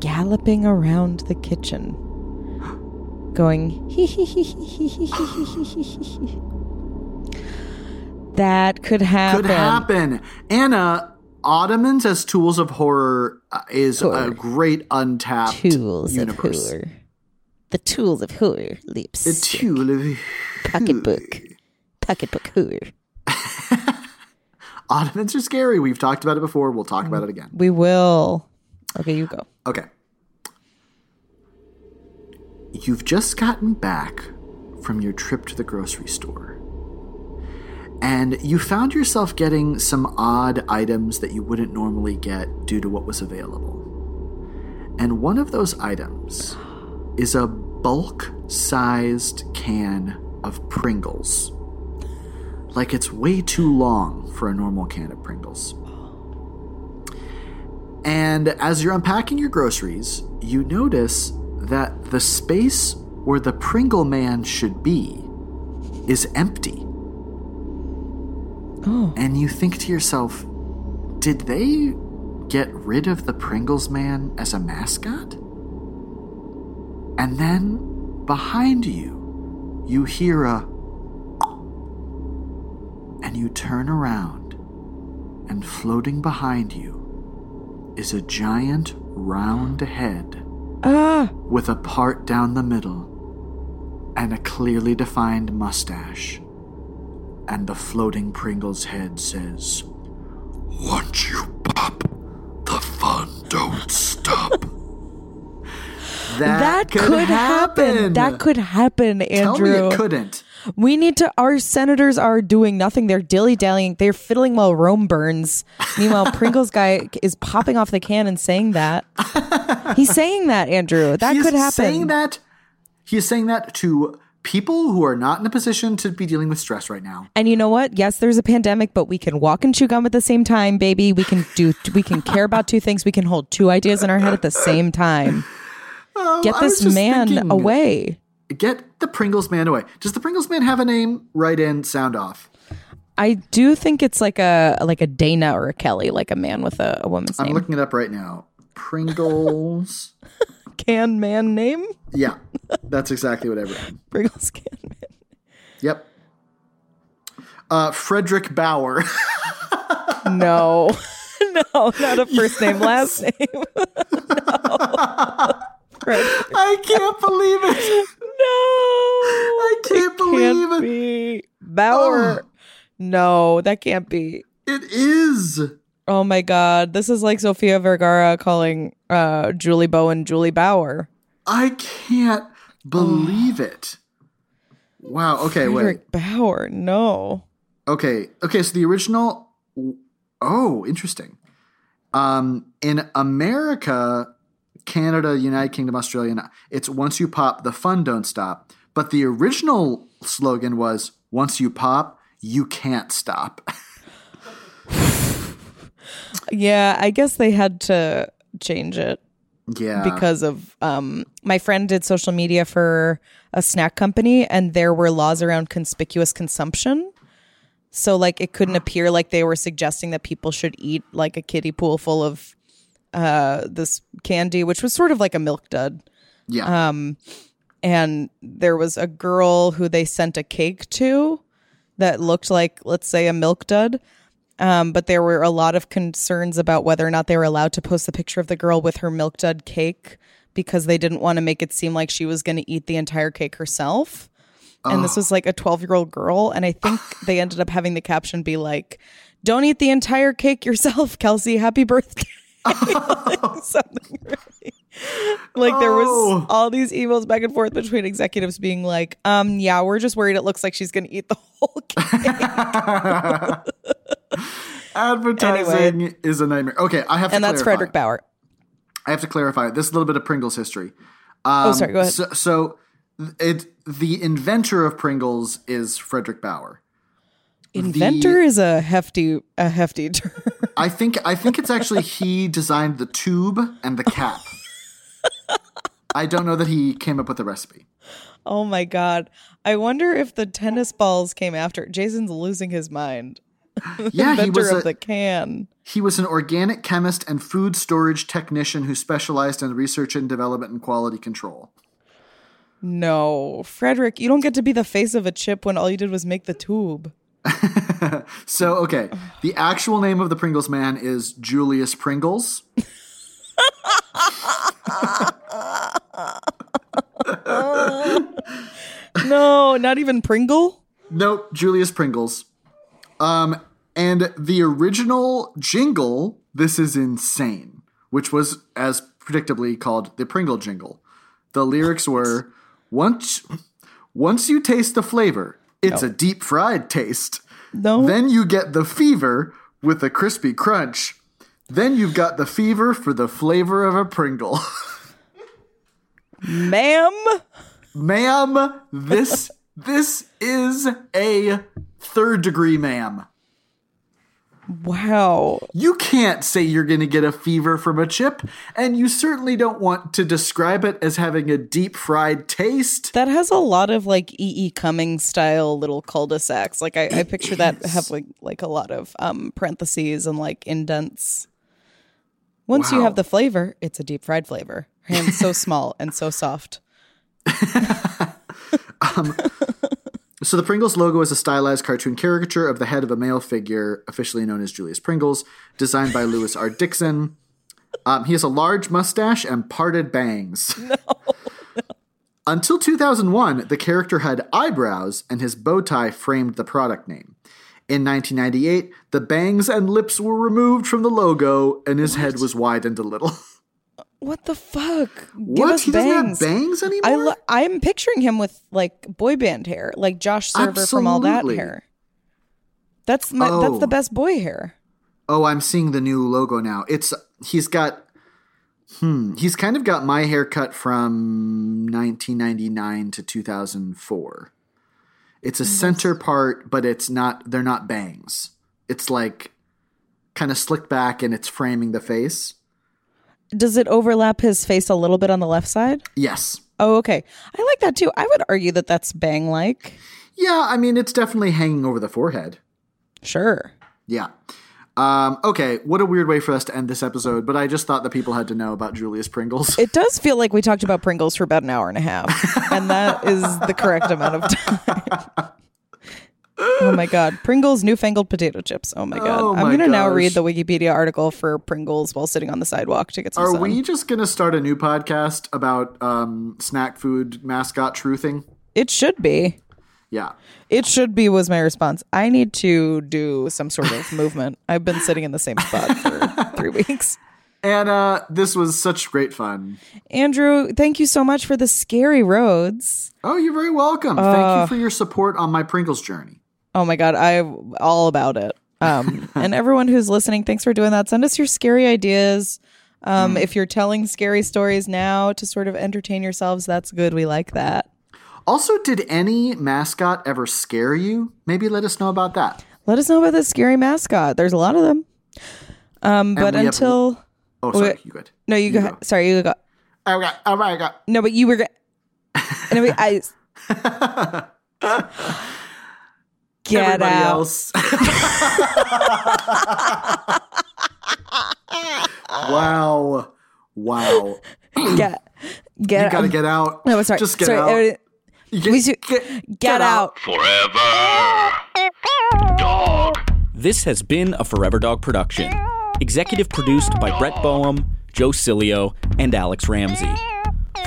galloping around the kitchen, going hee hee hee hee hee hee hee hee. That could happen. Could happen. Anna, ottomans as tools of horror is horror. A great untapped tools universe. Of horror. The tools of horror, leaps. The tool of pocketbook, pocketbook horror. Ottomans are scary. We've talked about it before. We'll talk about it again. We will. Okay, you go. Okay. You've just gotten back from your trip to the grocery store, and you found yourself getting some odd items that you wouldn't normally get due to what was available. And one of those items is a bulk-sized can of Pringles. Like, it's way too long for a normal can of Pringles. And as you're unpacking your groceries, you notice that the space where the Pringle Man should be is empty. Oh. And you think to yourself, did they get rid of the Pringles Man as a mascot? And then behind you, you hear a... And you turn around, and floating behind you is a giant round head with a part down the middle and a clearly defined mustache. And the floating Pringles head says, "Once you pop, the fun don't stop." That could happen. That could happen, Andrew. Tell me it couldn't. We need to. Our senators are doing nothing. They're dilly-dallying. They're fiddling while Rome burns. Meanwhile, Pringles guy is popping off the can and saying that. He's saying that, Andrew. That could happen. He is saying that to people who are not in a position to be dealing with stress right now. And you know what? Yes, there's a pandemic, but we can walk and chew gum at the same time, baby. We can care about two things. We can hold two ideas in our head at the same time. Get this man away. Get the Pringles Man away. Does the Pringles Man have a name? Write in, sound off. I do think it's like a Dana or a Kelly, like a man with a woman's name. I'm looking it up right now. Pringles. Can man name? Yeah, that's exactly what I read. Pringles can man. Yep. Fredric Baur. No. No, not a first name, last name. No. I can't believe it. No. I can't believe it. Be. Bauer. Oh. No, that can't be. It is. Oh, my God. This is like Sofia Vergara calling Julie Bowen Julie Bauer. I can't believe it. Wow. Okay, Fredric wait. Bauer. No. Okay. So the original. Oh, interesting. In America, Canada, United Kingdom, Australia, it's "Once you pop, the fun don't stop." But the original slogan was "Once you pop, you can't stop." Yeah, I guess they had to change it. Yeah. Because of my friend did social media for a snack company, and there were laws around conspicuous consumption. So, like, it couldn't appear like they were suggesting that people should eat, like, a kiddie pool full of this candy, which was sort of like a milk dud. Yeah. And there was a girl who they sent a cake to that looked like, let's say, a milk dud. But there were a lot of concerns about whether or not they were allowed to post the picture of the girl with her milk dud cake because they didn't want to make it seem like she was going to eat the entire cake herself. And this was like a 12-year-old girl. And I think they ended up having the caption be like, "Don't eat the entire cake yourself, Kelsey. Happy birthday." Like, something really. Like, there was all these emails back and forth between executives being like, yeah, we're just worried it looks like she's going to eat the whole cake. Advertising is a nightmare. Okay, I have to clarify. And that's Fredric Baur. I have to clarify. This is a little bit of Pringles history. Sorry, go ahead. So the inventor of Pringles is Fredric Baur. Inventor is a hefty term. I think it's actually he designed the tube and the cap. I don't know that he came up with the recipe. Oh my God. I wonder if the tennis balls came after. Jason's losing his mind. Yeah, inventor of the can. He was an organic chemist and food storage technician who specialized in research and development and quality control. No, Fredric, you don't get to be the face of a chip when all you did was make the tube. So, okay, the actual name of the Pringles man is Julius Pringles. No, not even Pringle? Nope, Julius Pringles. And the original jingle, "This Is Insane," which was, as predictably, called the Pringle Jingle. The lyrics were, once you taste the flavor, it's a deep fried taste. No. Then you get the fever with a crispy crunch. Then you've got the fever for the flavor of a Pringle. Ma'am, this is a third degree, ma'am. Wow. You can't say you're going to get a fever from a chip, and you certainly don't want to describe it as having a deep fried taste. That has a lot of like E.E. Cummings style little cul-de-sacs. Like I picture that having like a lot of parentheses and like indents. Once you have the flavor, it's a deep fried flavor. Her hand's so small and so soft. So the Pringles logo is a stylized cartoon caricature of the head of a male figure, officially known as Julius Pringles, designed by Lewis R. Dixon. He has a large mustache and parted bangs. No. Until 2001, the character had eyebrows, and his bow tie framed the product name. In 1998, the bangs and lips were removed from the logo, and his head was widened a little. What the fuck? What? He doesn't have bangs anymore? I'm picturing him with, like, boy band hair. Like Josh Server from all that hair. That's the best boy hair. Oh, I'm seeing the new logo now. He's kind of got my haircut from 1999 to 2004. It's a center part, but they're not bangs. It's, like, kind of slicked back and it's framing the face. Does it overlap his face a little bit on the left side? Yes. Oh, okay. I like that, too. I would argue that that's bang-like. Yeah, I mean, it's definitely hanging over the forehead. Sure. Yeah. Okay, what a weird way for us to end this episode, but I just thought that people had to know about Julius Pringles. It does feel like we talked about Pringles for about an hour and a half, and that is the correct amount of time. Oh, my God. Pringles newfangled potato chips. Oh, my God. I'm going to now read the Wikipedia article for Pringles while sitting on the sidewalk to get some sun. Are we just going to start a new podcast about snack food mascot truthing? It should be. Yeah. It should be was my response. I need to do some sort of movement. I've been sitting in the same spot for 3 weeks. And this was such great fun. Andrew, thank you so much for the scary roads. Oh, you're very welcome. Thank you for your support on my Pringles journey. Oh, my God. I'm all about it. And everyone who's listening, thanks for doing that. Send us your scary ideas. If you're telling scary stories now to sort of entertain yourselves, that's good. We like that. Also, did any mascot ever scare you? Maybe let us know about that. Let us know about the scary mascot. There's a lot of them. But until... sorry. You good? No, you go ahead. Sorry, you go. I got. No, but you were... Get everybody out. Else. Wow. Wow. Get you got to get out. No, sorry. Just get out. Get out. Forever Dog. This has been a Forever Dog production. Executive produced by Brett Boehm, Joe Cilio, and Alex Ramsey.